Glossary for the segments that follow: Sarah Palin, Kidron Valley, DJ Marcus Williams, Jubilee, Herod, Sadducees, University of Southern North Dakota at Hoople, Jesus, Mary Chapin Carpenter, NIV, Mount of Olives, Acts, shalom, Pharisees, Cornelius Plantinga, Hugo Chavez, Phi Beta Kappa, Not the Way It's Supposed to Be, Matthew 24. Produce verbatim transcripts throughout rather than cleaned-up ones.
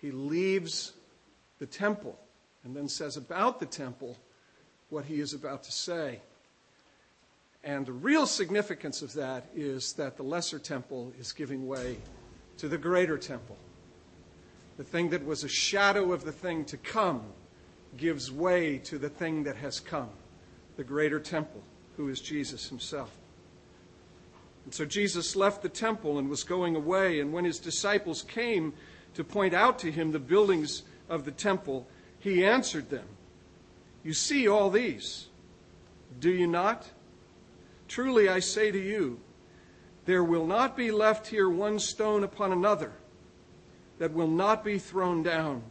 he leaves the temple and then says about the temple what he is about to say. And the real significance of that is that the lesser temple is giving way to the greater temple. The thing that was a shadow of the thing to come gives way to the thing that has come, the greater temple, who is Jesus himself. And so Jesus left the temple and was going away, and when his disciples came to point out to him the buildings of the temple, he answered them, "You see all these, do you not? Truly I say to you, there will not be left here one stone upon another that will not be thrown down."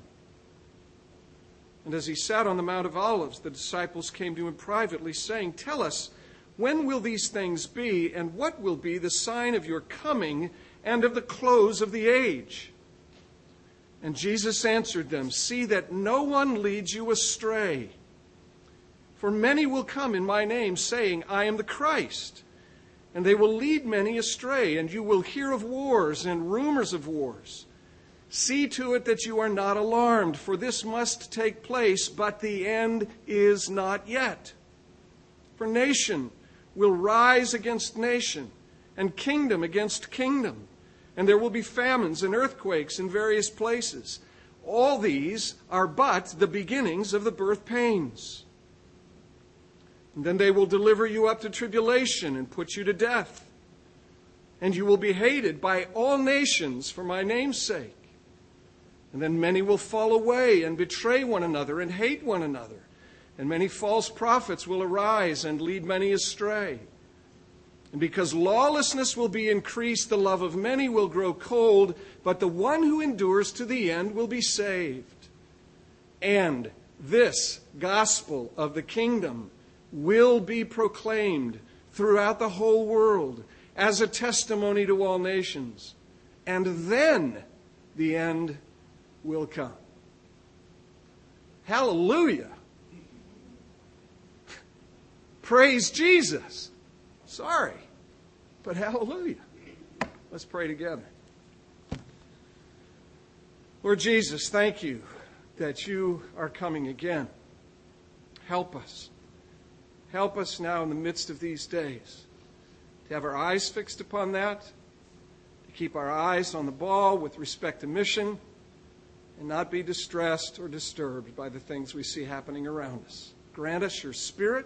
And as he sat on the Mount of Olives, the disciples came to him privately, saying, "Tell us, when will these things be, and what will be the sign of your coming and of the close of the age?" And Jesus answered them, "See that no one leads you astray. For many will come in my name, saying, 'I am the Christ,' and they will lead many astray, and you will hear of wars and rumors of wars. See to it that you are not alarmed, for this must take place, but the end is not yet. For nation will rise against nation, and kingdom against kingdom, and there will be famines and earthquakes in various places. All these are but the beginnings of the birth pains. And then they will deliver you up to tribulation and put you to death. And you will be hated by all nations for my name's sake. And then many will fall away and betray one another and hate one another. And many false prophets will arise and lead many astray. And because lawlessness will be increased, the love of many will grow cold, but the one who endures to the end will be saved. And this gospel of the kingdom will be proclaimed throughout the whole world as a testimony to all nations, and then the end will come." Hallelujah! Praise Jesus! Sorry, but hallelujah. Let's pray together. Lord Jesus, thank you that you are coming again. Help us. Help us now in the midst of these days to have our eyes fixed upon that, to keep our eyes on the ball with respect to mission, and not be distressed or disturbed by the things we see happening around us. Grant us your Spirit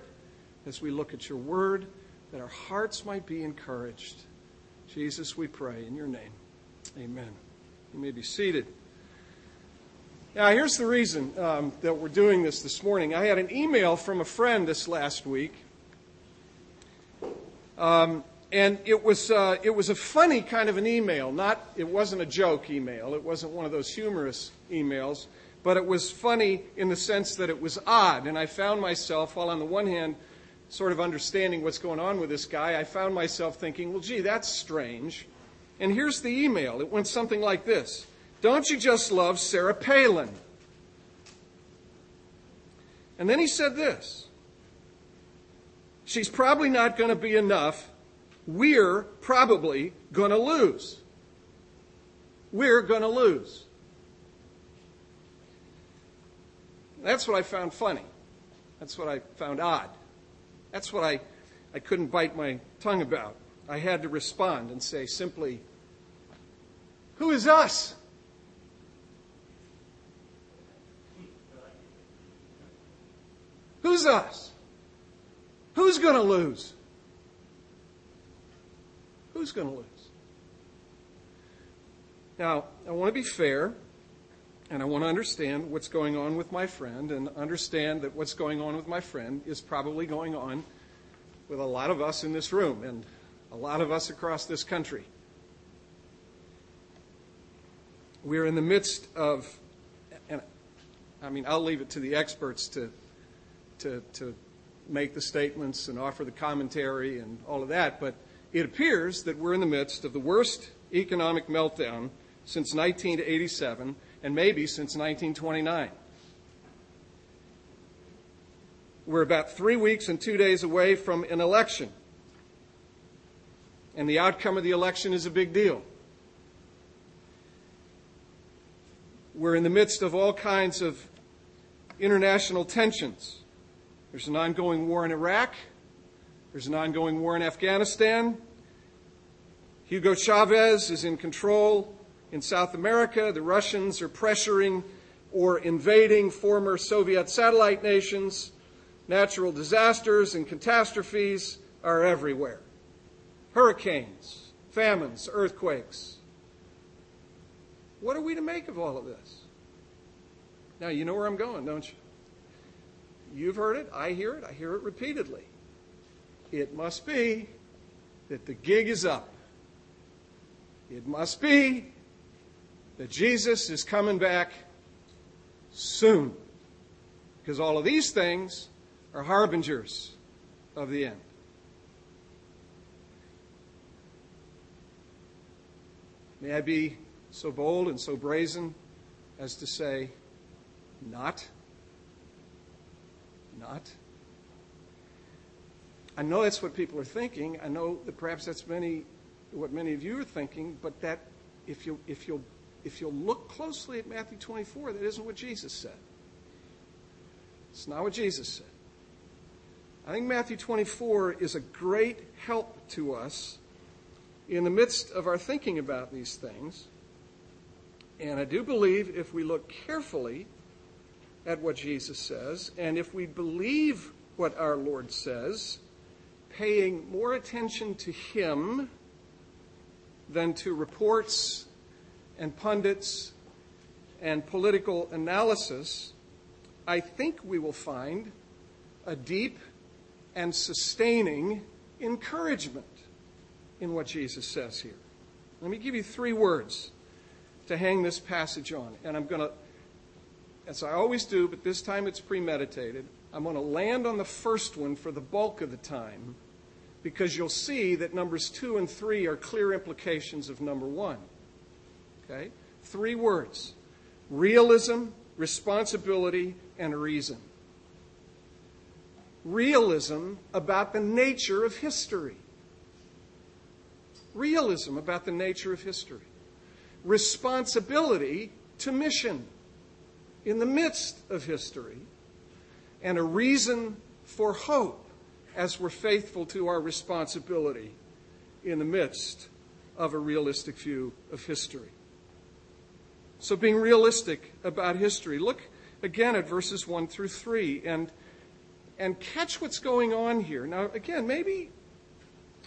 as we look at your word, that our hearts might be encouraged. Jesus, we pray in your name. Amen. You may be seated. Now, here's the reason um, that we're doing this this morning. I had an email from a friend this last week, um, and it was uh, it was a funny kind of an email. Not it wasn't a joke email. It wasn't one of those humorous emails, but it was funny in the sense that it was odd. And I found myself, while on the one hand, sort of understanding what's going on with this guy, I found myself thinking, well, gee, that's strange. And here's the email. It went something like this. "Don't you just love Sarah Palin?" And then he said this, "She's probably not going to be enough. We're probably going to lose. We're going to lose." That's what I found funny. That's what I found odd. That's what I, I couldn't bite my tongue about. I had to respond and say simply, who is us? Who's us? Who's going to lose? Who's going to lose? Now, I want to be fair, and I want to understand what's going on with my friend, and understand that what's going on with my friend is probably going on with a lot of us in this room and a lot of us across this country. We're in the midst of, and I mean, I'll leave it to the experts to To, to make the statements and offer the commentary and all of that, but it appears that we're in the midst of the worst economic meltdown since nineteen eighty-seven and maybe since nineteen twenty-nine. We're about three weeks and two days away from an election, and the outcome of the election is a big deal. we're in the midst of all kinds of international tensions. There's an ongoing war in Iraq. There's an ongoing war in Afghanistan. Hugo Chavez is in control in South America. The Russians are pressuring or invading former Soviet satellite nations. Natural disasters and catastrophes are everywhere. Hurricanes, famines, earthquakes. What are we to make of all of this? Now, you know where I'm going, don't you? You've heard it. I hear it. I hear it repeatedly. It must be that the gig is up. It must be that Jesus is coming back soon. Because all of these things are harbingers of the end. May I be so bold and so brazen as to say, not. Not. I know that's what people are thinking. I know that perhaps that's many, what many of you are thinking, but that if you if you'll if you'll look closely at Matthew twenty-four, that isn't what Jesus said. It's not what Jesus said. I think Matthew twenty-four is a great help to us in the midst of our thinking about these things. And I do believe if we look carefully at what Jesus says, and if we believe what our Lord says, paying more attention to him than to reports and pundits and political analysis, I think we will find a deep and sustaining encouragement in what Jesus says here. Let me give you three words to hang this passage on. And I'm going to, as I always do, but this time it's premeditated, I'm going to land on the first one for the bulk of the time, because you'll see that numbers two and three are clear implications of number one. Okay? Three words: realism, responsibility, and reason. Realism about the nature of history. Realism about the nature of history. Responsibility to mission in the midst of history. And a reason for hope as we're faithful to our responsibility in the midst of a realistic view of history. So being realistic about history. Look again at verses one through three and and catch what's going on here. Now, again, maybe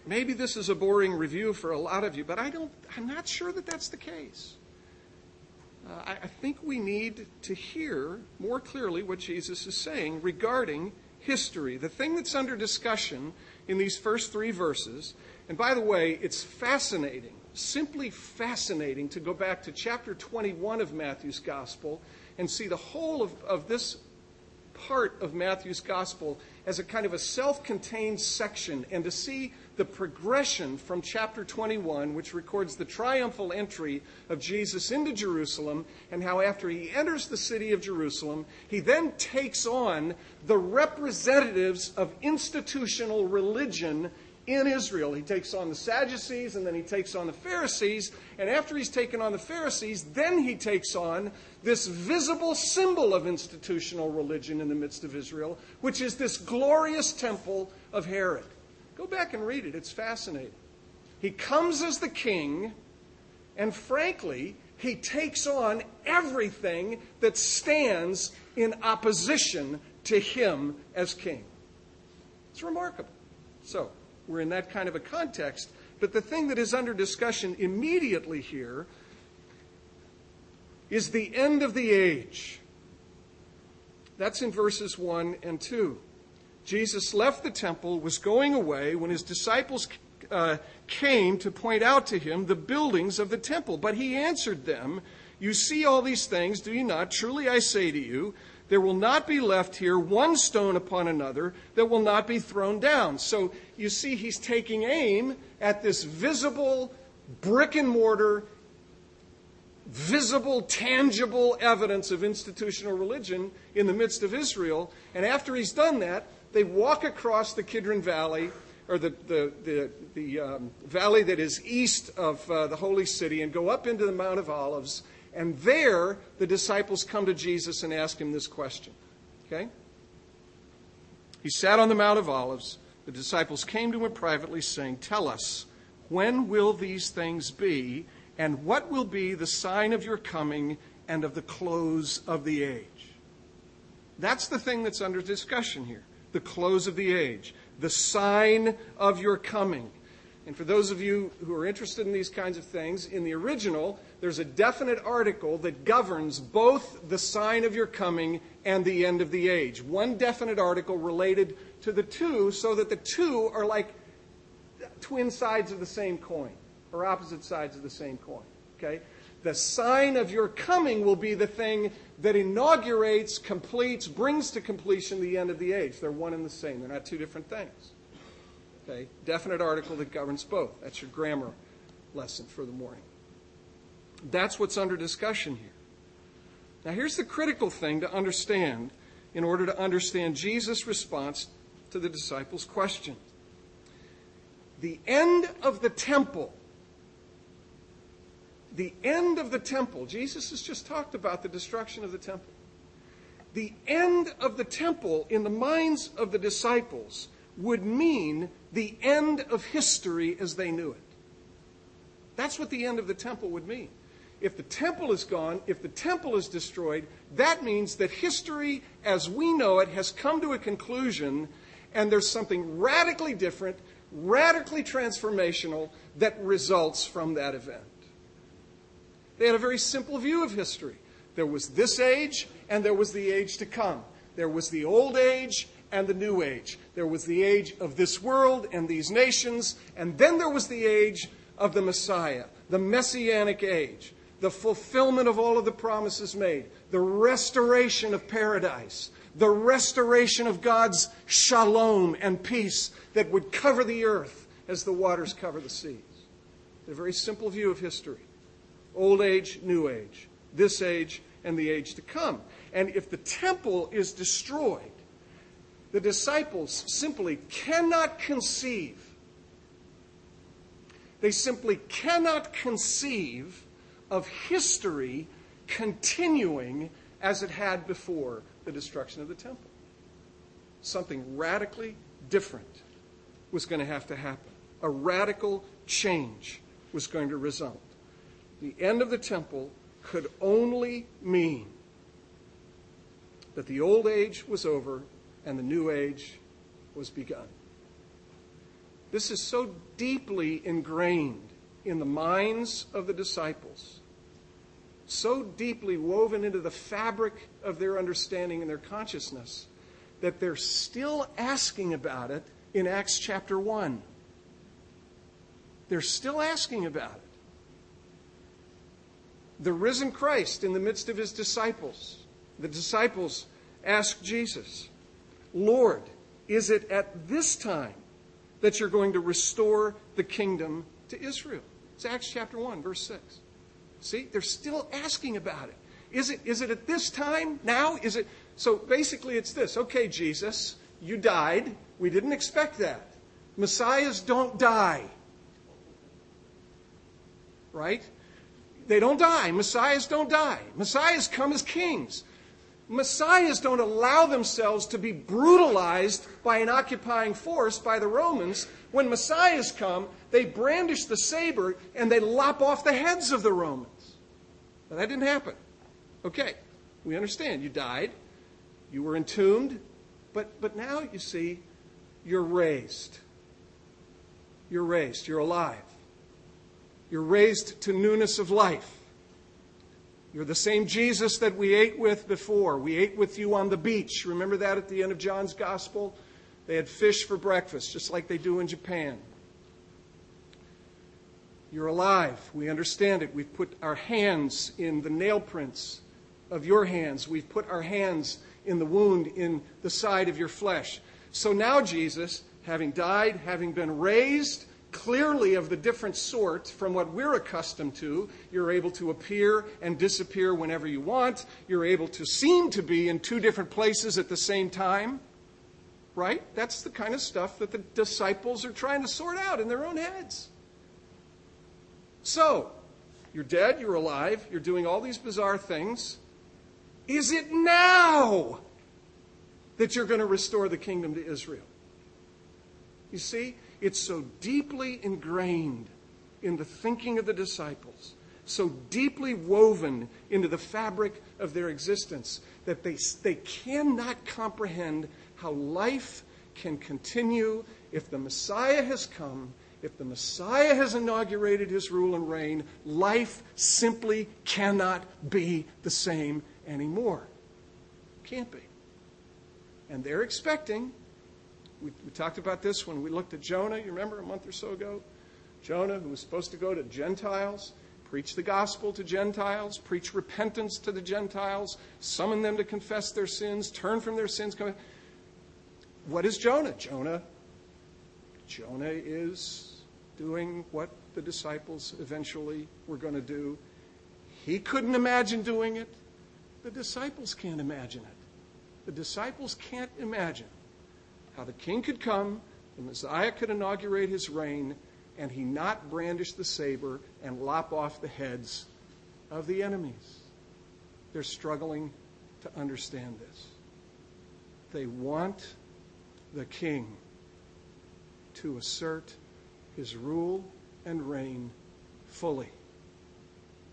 maybe this is a boring review for a lot of you, but I don't, I'm not sure that that's the case. Uh, I, I think we need to hear more clearly what Jesus is saying regarding history. The thing that's under discussion in these first three verses, and by the way, it's fascinating, simply fascinating to go back to chapter twenty-one of Matthew's Gospel and see the whole of, of this part of Matthew's Gospel as a kind of a self-contained section, and to see the progression from chapter twenty-one, which records the triumphal entry of Jesus into Jerusalem, and how after he enters the city of Jerusalem, he then takes on the representatives of institutional religion in Israel. He takes on the Sadducees, and then he takes on the Pharisees, and after he's taken on the Pharisees, then he takes on this visible symbol of institutional religion in the midst of Israel, which is this glorious temple of Herod. Go back and read it. It's fascinating. He comes as the king, and frankly, he takes on everything that stands in opposition to him as king. It's remarkable. So, we're in that kind of a context. But the thing that is under discussion immediately here is the end of the age. That's in verses one and two. Jesus left the temple, was going away, when his disciples uh, came to point out to him the buildings of the temple. But he answered them, "You see all these things, do you not? Truly I say to you, there will not be left here one stone upon another that will not be thrown down." So you see he's taking aim at this visible, brick and mortar, visible, tangible evidence of institutional religion in the midst of Israel. And after he's done that, they walk across the Kidron Valley, or the the the, the um, valley that is east of uh, the holy city, and go up into the Mount of Olives. And there, the disciples come to Jesus and ask him this question. Okay? He sat on the Mount of Olives. The disciples came to him privately, saying, "Tell us, when will these things be? And what will be the sign of your coming and of the close of the age?" That's the thing that's under discussion here. The close of the age. The sign of your coming. And for those of you who are interested in these kinds of things, in the original, there's a definite article that governs both the sign of your coming and the end of the age. One definite article related to the two, so that the two are like twin sides of the same coin, or opposite sides of the same coin. Okay? The sign of your coming will be the thing that inaugurates, completes, brings to completion the end of the age. They're one and the same. They're not two different things. Okay, definite article that governs both. That's your grammar lesson for the morning. That's what's under discussion here. Now here's the critical thing to understand in order to understand Jesus' response to the disciples' question. The end of the temple, the end of the temple, Jesus has just talked about the destruction of the temple. The end of the temple in the minds of the disciples would mean the end of history as they knew it. That's what the end of the temple would mean. If the temple is gone, if the temple is destroyed, that means that history as we know it has come to a conclusion, and there's something radically different, radically transformational that results from that event. They had a very simple view of history. There was this age, and there was the age to come. There was the old age and the new age. There was the age of this world and these nations, and then there was the age of the Messiah, the Messianic age, the fulfillment of all of the promises made, the restoration of paradise, the restoration of God's shalom and peace that would cover the earth as the waters cover the seas. A very simple view of history. Old age, new age, this age, and the age to come. And if the temple is destroyed, the disciples simply cannot conceive. They simply cannot conceive of history continuing as it had before the destruction of the temple. Something radically different was going to have to happen. A radical change was going to result. The end of the temple could only mean that the old age was over and the new age was begun. This is so deeply ingrained in the minds of the disciples, so deeply woven into the fabric of their understanding and their consciousness, that they're still asking about it in Acts chapter one. They're still asking about it. The risen Christ in the midst of his disciples. The disciples ask Jesus, "Lord, is it at this time that you're going to restore the kingdom to Israel?" It's Acts chapter one, verse six. See, they're still asking about it. Is it, is it at this time now? Is it? So basically it's this. Okay, Jesus, you died. We didn't expect that. Messiahs don't die. Right? They don't die. Messiahs don't die. Messiahs come as kings. Messiahs don't allow themselves to be brutalized by an occupying force, by the Romans. When Messiahs come, they brandish the saber and they lop off the heads of the Romans. But that didn't happen. Okay, we understand. You died. You were entombed. But, but now, you see, you're raised. You're raised. You're alive. You're raised to newness of life. You're the same Jesus that we ate with before. We ate with you on the beach. Remember that at the end of John's Gospel? They had fish for breakfast, just like they do in Japan. You're alive. We understand it. We've put our hands in the nail prints of your hands. We've put our hands in the wound in the side of your flesh. So now Jesus, having died, having been raised, clearly of the different sort from what we're accustomed to. You're able to appear and disappear whenever you want. You're able to seem to be in two different places at the same time. Right? That's the kind of stuff that the disciples are trying to sort out in their own heads. So, You're dead, you're alive, you're doing all these bizarre things. Is it now that you're going to restore the kingdom to Israel? You see, it's so deeply ingrained in the thinking of the disciples, so deeply woven into the fabric of their existence, that they, they cannot comprehend how life can continue if the Messiah has come, if the Messiah has inaugurated his rule and reign. Life simply cannot be the same anymore. Can't be. And they're expecting, we, we talked about this when we looked at Jonah, you remember a month or so ago? Jonah, who was supposed to go to Gentiles, preach the gospel to Gentiles, preach repentance to the Gentiles, summon them to confess their sins, turn from their sins. Come. What is Jonah? Jonah, Jonah is doing what the disciples eventually were going to do. He couldn't imagine doing it. The disciples can't imagine it. The disciples can't imagine how the king could come, the Messiah could inaugurate his reign, and he not brandish the saber and lop off the heads of the enemies. They're struggling to understand this. They want the king to assert his rule and reign fully,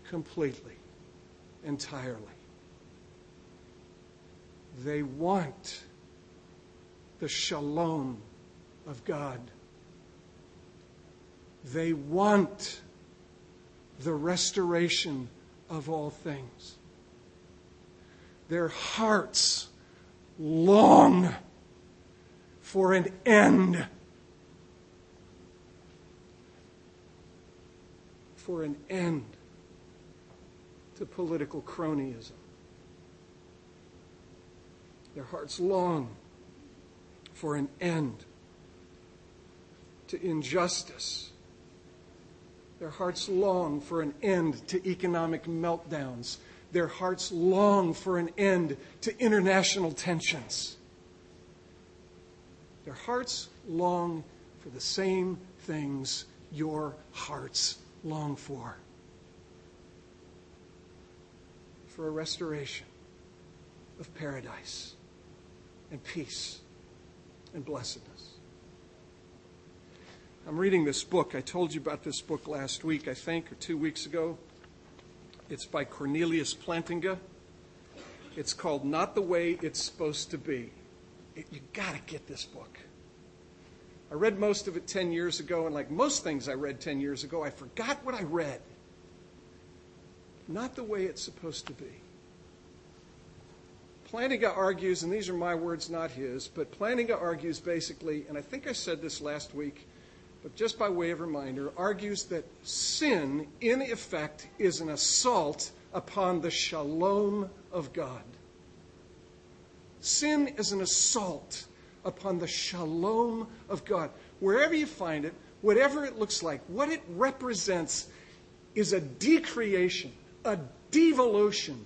completely, entirely. They want the shalom of God. They want the restoration of all things. Their hearts long for an end, for an end to political cronyism. Their hearts long for an end to injustice. Their hearts long for an end to economic meltdowns. Their hearts long for an end to international tensions. Their hearts long for the same things your hearts long for. For a restoration of paradise and peace and blessedness. I'm reading this book. I told you about this book last week, I think, or two weeks ago. It's by Cornelius Plantinga. It's called Not the Way It's Supposed to Be. It, you got to get this book. I read most of it ten years ago, and like most things I read ten years ago, I forgot what I read. Not the Way It's Supposed to Be. Plantinga argues, and these are my words, not his, but Plantinga argues basically, and I think I said this last week, but just by way of reminder, argues that sin, in effect, is an assault upon the shalom of God. Sin is an assault upon the shalom of God. Wherever you find it, whatever it looks like, what it represents is a decreation, a devolution,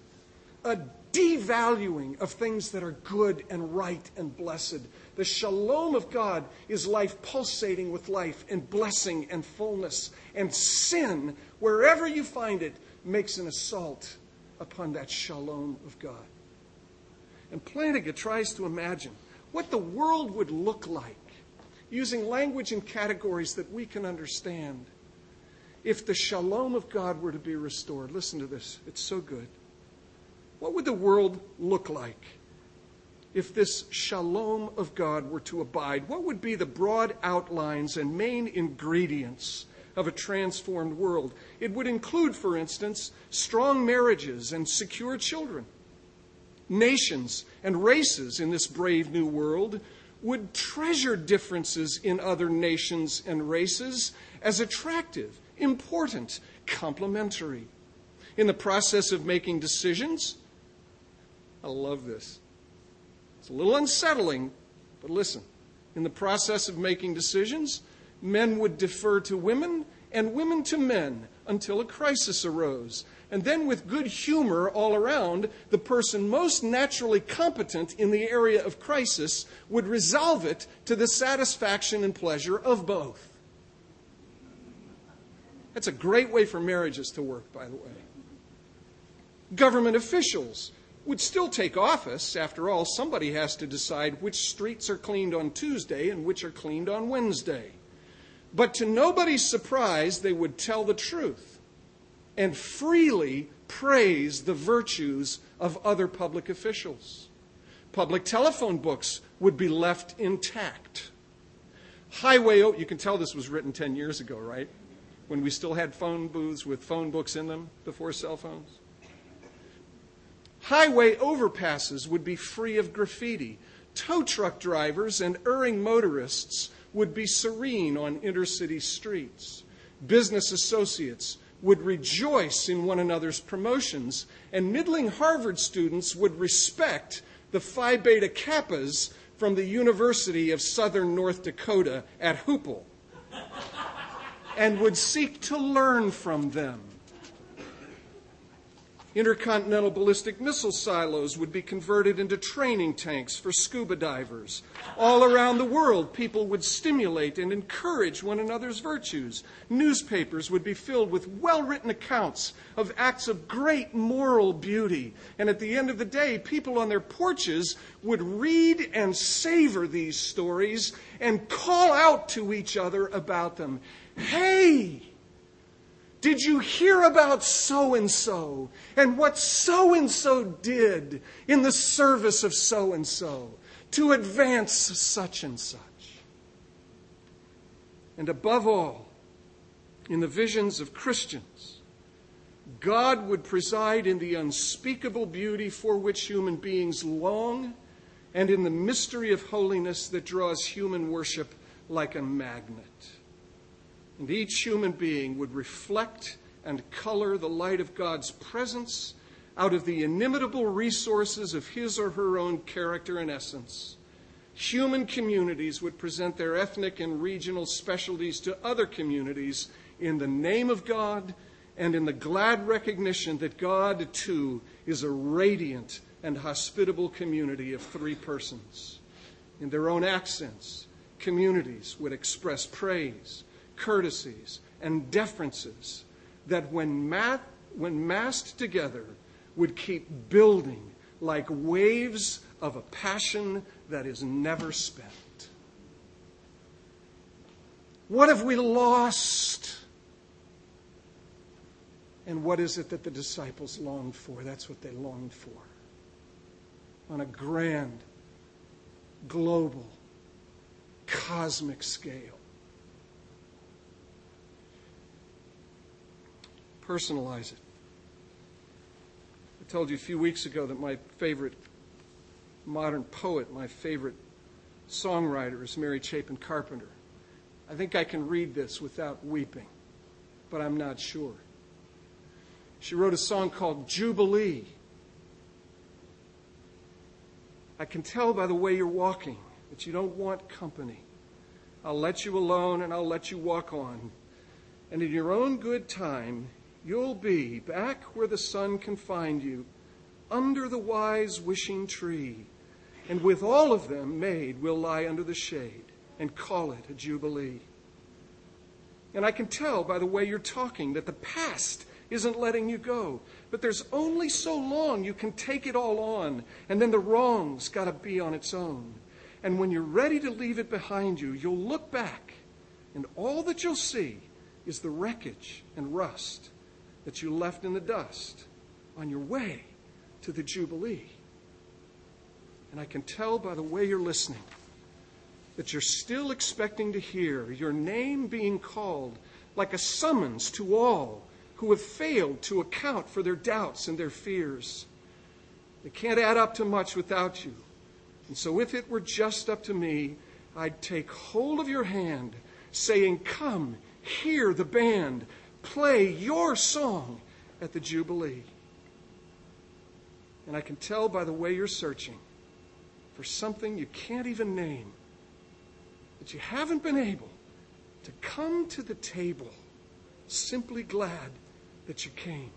a devaluing of things that are good and right and blessed. The shalom of God is life pulsating with life and blessing and fullness. And sin, wherever you find it, makes an assault upon that shalom of God. And Plantinga tries to imagine what the world would look like using language and categories that we can understand if the shalom of God were to be restored. Listen to this. It's so good. What would the world look like if this shalom of God were to abide? What would be the broad outlines and main ingredients of a transformed world? It would include, for instance, strong marriages and secure children. Nations and races in this brave new world would treasure differences in other nations and races as attractive, important, complementary. In the process of making decisions, I love this. It's a little unsettling, but listen. In the process of making decisions, men would defer to women and women to men until a crisis arose. And then with good humor all around, the person most naturally competent in the area of crisis would resolve it to the satisfaction and pleasure of both. That's a great way for marriages to work, by the way. Government officials would still take office. After all, somebody has to decide which streets are cleaned on Tuesday and which are cleaned on Wednesday. But to nobody's surprise, they would tell the truth and freely praise the virtues of other public officials. Public telephone books would be left intact. Highway, you can tell this was written ten years ago, right? When we still had phone booths with phone books in them before cell phones. Highway overpasses would be free of graffiti. Tow truck drivers and erring motorists would be serene on inner-city streets. Business associates would rejoice in one another's promotions, and middling Harvard students would respect the Phi Beta Kappas from the University of Southern North Dakota at Hoople and would seek to learn from them. Intercontinental ballistic missile silos would be converted into training tanks for scuba divers. All around the world, people would stimulate and encourage one another's virtues. Newspapers would be filled with well-written accounts of acts of great moral beauty. And at the end of the day, people on their porches would read and savor these stories and call out to each other about them. Hey! Did you hear about so-and-so and what so-and-so did in the service of so-and-so to advance such and such? And above all, in the visions of Christians, God would preside in the unspeakable beauty for which human beings long and in the mystery of holiness that draws human worship like a magnet. And each human being would reflect and color the light of God's presence out of the inimitable resources of his or her own character and essence. Human communities would present their ethnic and regional specialties to other communities in the name of God and in the glad recognition that God, too, is a radiant and hospitable community of three persons. In their own accents, communities would express praise, courtesies, and deferences that when, ma- when massed together would keep building like waves of a passion that is never spent. What have we lost? And what is it that the disciples longed for? That's what they longed for. On a grand, global, cosmic scale. Personalize it. I told you a few weeks ago that my favorite modern poet, my favorite songwriter is Mary Chapin Carpenter. I think I can read this without weeping, but I'm not sure. She wrote a song called Jubilee. I can tell by the way you're walking that you don't want company. I'll let you alone and I'll let you walk on. And in your own good time, you'll be back where the sun can find you, under the wise wishing tree. And with all of them made, we'll lie under the shade and call it a jubilee. And I can tell by the way you're talking that the past isn't letting you go. But there's only so long you can take it all on. And then the wrong's got to be on its own. And when you're ready to leave it behind you, you'll look back. And all that you'll see is the wreckage and rust that you left in the dust on your way to the Jubilee. And I can tell by the way you're listening that you're still expecting to hear your name being called like a summons to all who have failed to account for their doubts and their fears. They can't add up to much without you. And so if it were just up to me, I'd take hold of your hand, saying, "Come, hear the band. Play your song at the Jubilee." And I can tell by the way you're searching for something you can't even name, that you haven't been able to come to the table, simply glad that you came.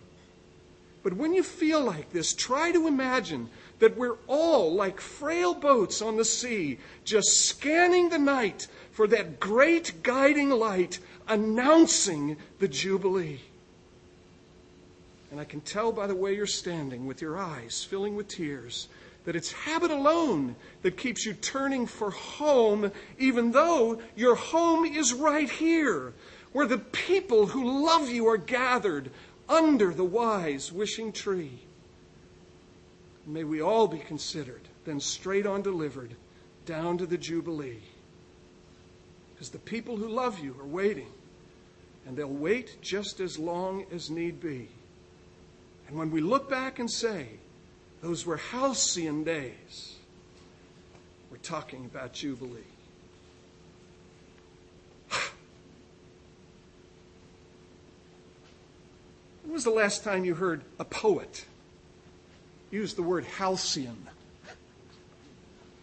But when you feel like this, try to imagine that we're all like frail boats on the sea, just scanning the night for that great guiding light announcing the Jubilee. And I can tell by the way you're standing with your eyes filling with tears that it's habit alone that keeps you turning for home, even though your home is right here, where the people who love you are gathered under the wise wishing tree. May we all be considered, then straight on delivered, down to the Jubilee. Because the people who love you are waiting, and they'll wait just as long as need be. And when we look back and say, those were halcyon days, we're talking about Jubilee. When was the last time you heard a poet use the word halcyon?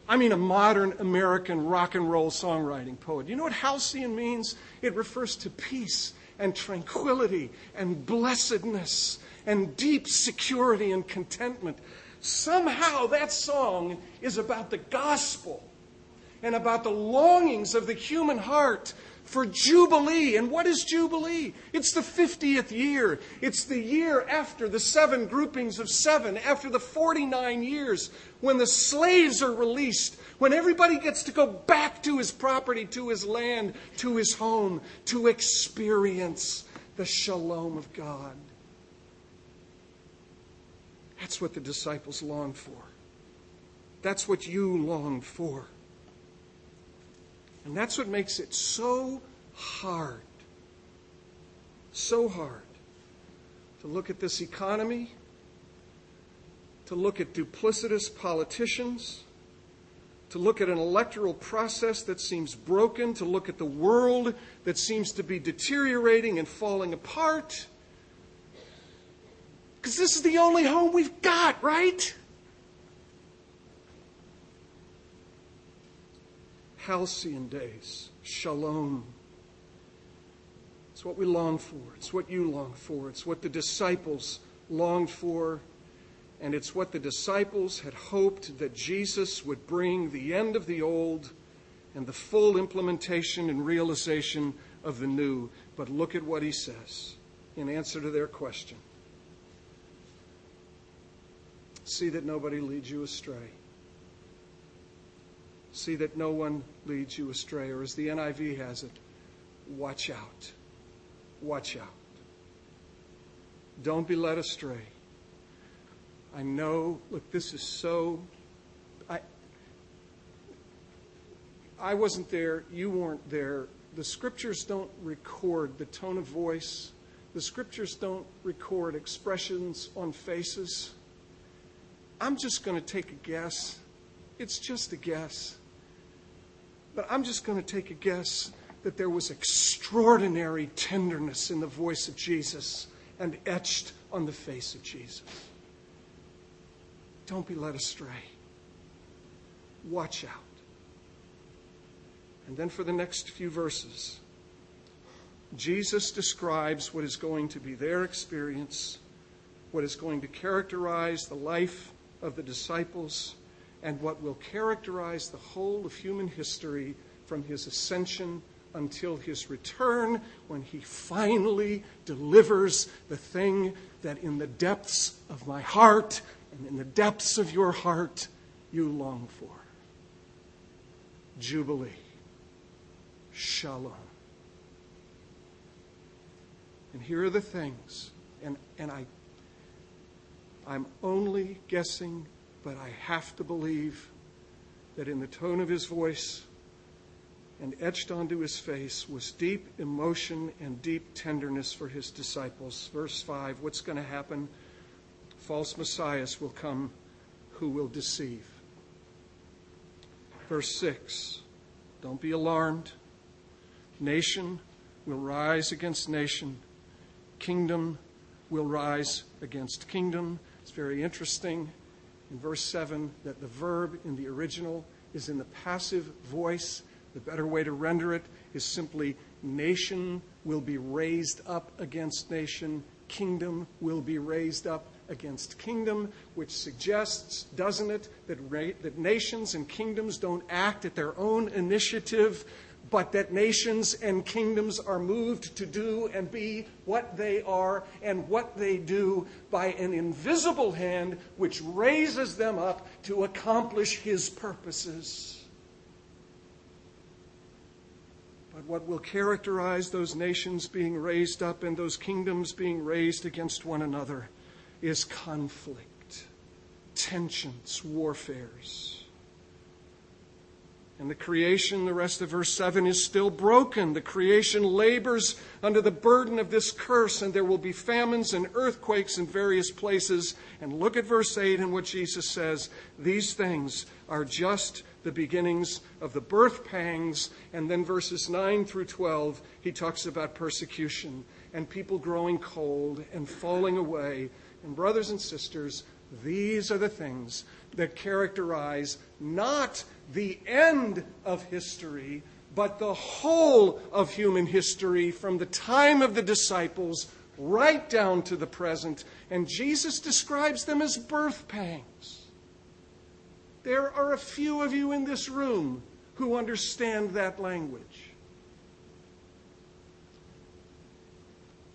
I mean a modern American rock and roll songwriting poet. You know what halcyon means? It refers to peace and tranquility and blessedness and deep security and contentment. Somehow that song is about the gospel and about the longings of the human heart for Jubilee. And what is Jubilee? It's the fiftieth year. It's the year after the seven groupings of seven, after the forty-nine years, when the slaves are released, when everybody gets to go back to his property, to his land, to his home, to experience the shalom of God. That's what the disciples longed for. That's what you long for. And that's what makes it so hard, so hard to look at this economy, to look at duplicitous politicians, to look at an electoral process that seems broken, to look at the world that seems to be deteriorating and falling apart. Because this is the only home we've got, right? Halcyon days, shalom. It's what we long for. It's what you long for. It's what the disciples longed for. And it's what the disciples had hoped that Jesus would bring, the end of the old and the full implementation and realization of the new. But look at what he says in answer to their question. See that nobody leads you astray. See that no one leads you astray. Or as the N I V has it, watch out. Watch out. Don't be led astray. I know, look, this is so... I, I wasn't there. You weren't there. The Scriptures don't record the tone of voice. The Scriptures don't record expressions on faces. I'm just going to take a guess. It's just a guess. But I'm just going to take a guess that there was extraordinary tenderness in the voice of Jesus and etched on the face of Jesus. Don't be led astray. Watch out. And then for the next few verses, Jesus describes what is going to be their experience, what is going to characterize the life of the disciples, and what will characterize the whole of human history from his ascension until his return, when he finally delivers the thing that in the depths of my heart and in the depths of your heart you long for. Jubilee. Shalom. And here are the things, and, and I, I'm only guessing, but I have to believe that in the tone of his voice and etched onto his face was deep emotion and deep tenderness for his disciples. Verse five, what's going to happen? False messiahs will come who will deceive. Verse six, don't be alarmed. Nation will rise against nation. Kingdom will rise against kingdom. It's very interesting in verse seven, that the verb in the original is in the passive voice. The better way to render it is simply nation will be raised up against nation. Kingdom will be raised up against kingdom, which suggests, doesn't it, that, ra- that nations and kingdoms don't act at their own initiative, but that nations and kingdoms are moved to do and be what they are and what they do by an invisible hand which raises them up to accomplish his purposes. But what will characterize those nations being raised up and those kingdoms being raised against one another is conflict, tensions, warfares. And the creation, the rest of verse seven, is still broken. The creation labors under the burden of this curse, and there will be famines and earthquakes in various places. And look at verse eight and what Jesus says. These things are just the beginnings of the birth pangs. And then verses nine through twelve, he talks about persecution and people growing cold and falling away. And brothers and sisters, these are the things that characterize not the end of history, but the whole of human history from the time of the disciples right down to the present. And Jesus describes them as birth pangs. There are a few of you in this room who understand that language.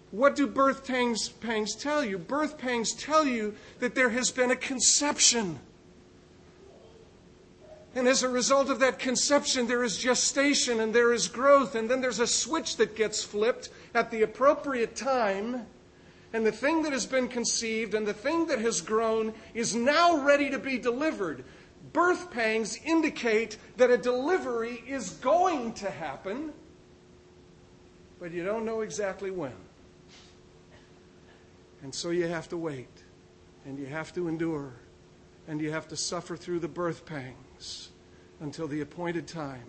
What do birth pangs, pangs tell you? Birth pangs tell you that there has been a conception. And as a result of that conception, there is gestation and there is growth. And then there's a switch that gets flipped at the appropriate time. And the thing that has been conceived and the thing that has grown is now ready to be delivered. Birth pangs indicate that a delivery is going to happen, but you don't know exactly when. And so you have to wait, and you have to endure, and you have to suffer through the birth pangs until the appointed time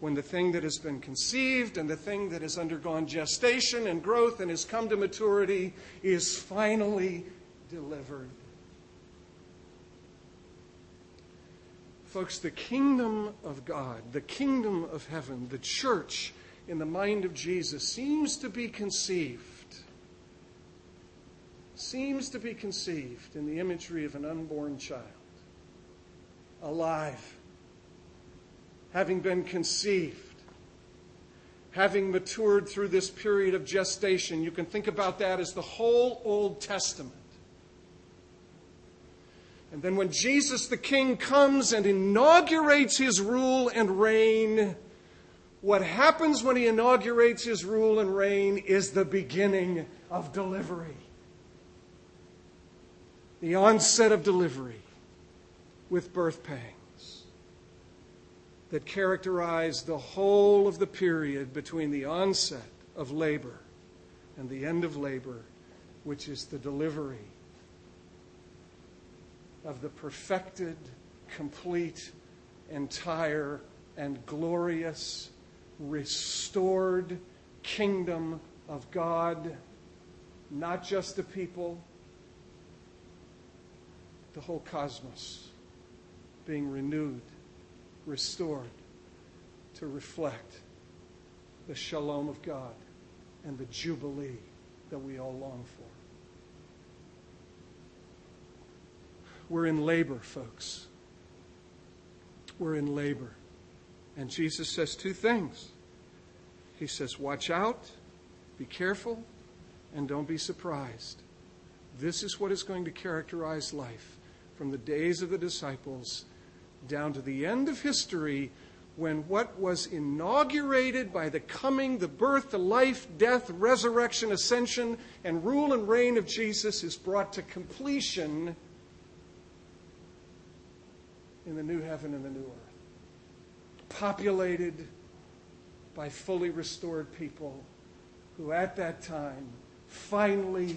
when the thing that has been conceived and the thing that has undergone gestation and growth and has come to maturity is finally delivered. Folks, the kingdom of God, the kingdom of heaven, the church in the mind of Jesus seems to be conceived. seems to be conceived in the imagery of an unborn child, alive, having been conceived, having matured through this period of gestation. You can think about that as the whole Old Testament. And then when Jesus the King comes and inaugurates his rule and reign, what happens when he inaugurates his rule and reign is the beginning of delivery. The onset of delivery with birth pangs that characterize the whole of the period between the onset of labor and the end of labor, which is the delivery of the perfected, complete, entire, and glorious, restored kingdom of God, not just the people, the whole cosmos being renewed, restored to reflect the shalom of God and the jubilee that we all long for. We're in labor, folks. We're in labor. And Jesus says two things. He says, watch out, be careful, and don't be surprised. This is what is going to characterize life from the days of the disciples down to the end of history, when what was inaugurated by the coming, the birth, the life, death, resurrection, ascension, and rule and reign of Jesus is brought to completion in the new heaven and the new earth, populated by fully restored people who at that time finally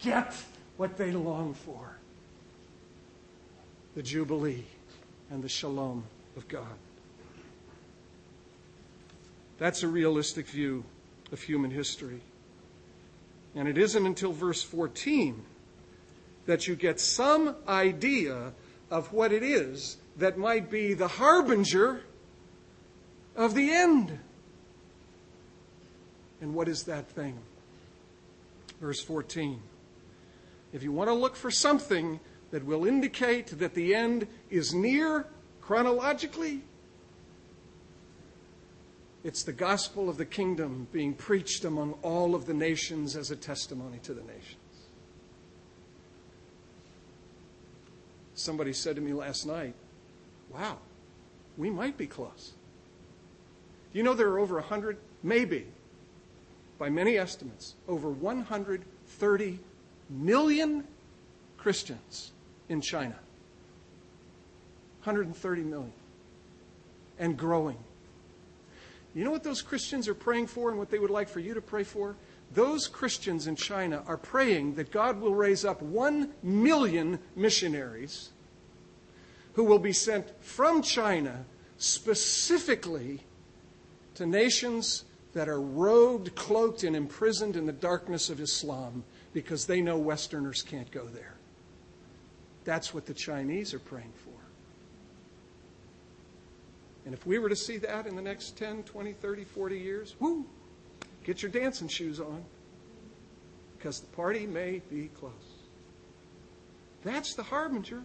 get what they long for. The Jubilee and the Shalom of God. That's a realistic view of human history. And it isn't until verse fourteen that you get some idea of what it is that might be the harbinger of the end. And what is that thing? Verse fourteen. If you want to look for something that will indicate that the end is near chronologically, It's the gospel of the kingdom being preached among all of the nations as a testimony to the nations. Somebody said to me last night, wow, we might be close. You know there are over one hundred, maybe, by many estimates, over one hundred thirty million Christians in China. one hundred thirty million. And growing. You know what those Christians are praying for and what they would like for you to pray for? Those Christians in China are praying that God will raise up one million missionaries who will be sent from China specifically to nations that are robed, cloaked, and imprisoned in the darkness of Islam because they know Westerners can't go there. That's what the Chinese are praying for. And if we were to see that in the next ten, twenty, thirty, forty years, whoo, get your dancing shoes on because the party may be close. That's the harbinger,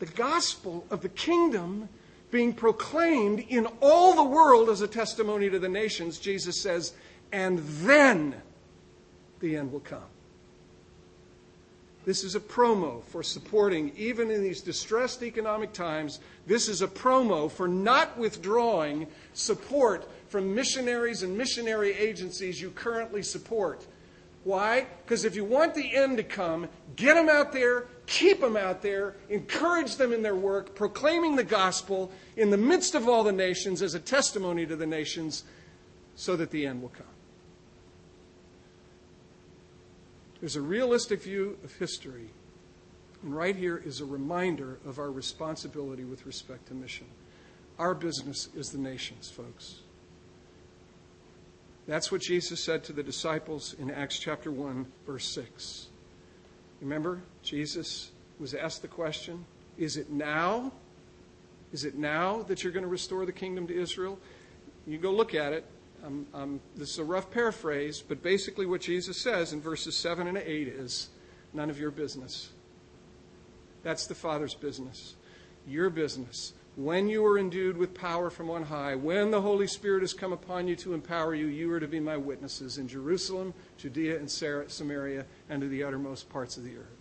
the gospel of the kingdom being proclaimed in all the world as a testimony to the nations, Jesus says, and then the end will come. This is a promo for supporting, even in these distressed economic times, this is a promo for not withdrawing support from missionaries and missionary agencies you currently support. Why? Because if you want the end to come, get them out there, keep them out there, encourage them in their work, proclaiming the gospel in the midst of all the nations as a testimony to the nations so that the end will come. There's a realistic view of history, and right here is a reminder of our responsibility with respect to mission. Our business is the nations, folks. That's what Jesus said to the disciples in Acts chapter one, verse six. Remember, Jesus was asked the question, is it now? Is it now that you're going to restore the kingdom to Israel? You go look at it. Um, um, this is a rough paraphrase, but basically what Jesus says in verses seven and eight is, none of your business. That's the Father's business. Your business. When you are endued with power from on high, when the Holy Spirit has come upon you to empower you, you are to be my witnesses in Jerusalem, Judea, and Samaria, and to the uttermost parts of the earth.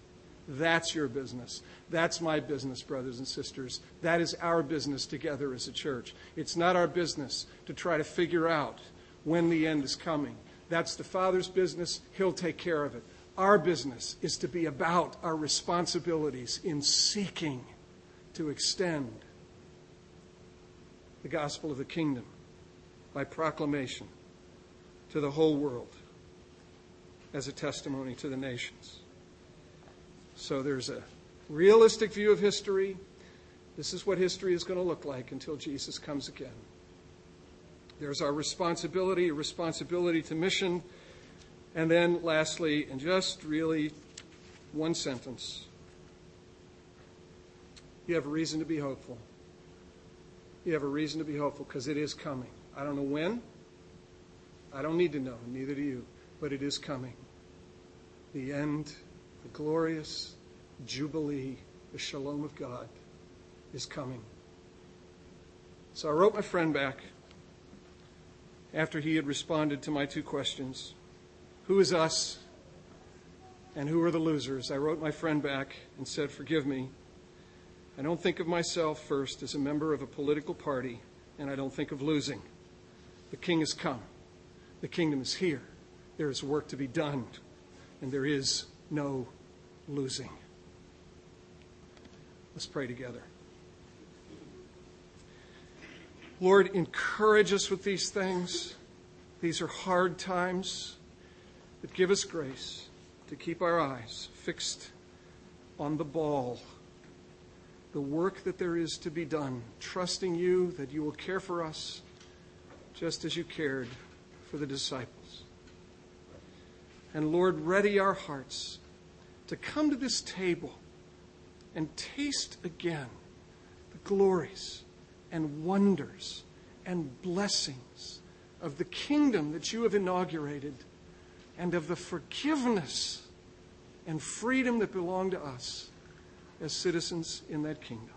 That's your business. That's my business, brothers and sisters. That is our business together as a church. It's not our business to try to figure out when the end is coming. That's the Father's business. He'll take care of it. Our business is to be about our responsibilities in seeking to extend the gospel of the kingdom by proclamation to the whole world as a testimony to the nations. So there's a realistic view of history. This is what history is going to look like until Jesus comes again. There's our responsibility, responsibility to mission. And then lastly, in just really one sentence, you have a reason to be hopeful. You have a reason to be hopeful because it is coming. I don't know when. I don't need to know, neither do you. But it is coming. The end, the glorious Jubilee, the shalom of God is coming. So I wrote my friend back after he had responded to my two questions. Who is us and who are the losers? I wrote my friend back and said, forgive me. I don't think of myself first as a member of a political party, and I don't think of losing. The king has come. The kingdom is here. There is work to be done, and there is no losing. Let's pray together. Lord, encourage us with these things. These are hard times, but give us grace to keep our eyes fixed on the ball, the work that there is to be done, trusting you that you will care for us just as you cared for the disciples. And Lord, ready our hearts to come to this table and taste again the glories and wonders and blessings of the kingdom that you have inaugurated and of the forgiveness and freedom that belong to us as citizens in that kingdom.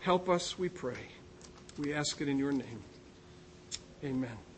Help us, we pray. We ask it in your name. Amen.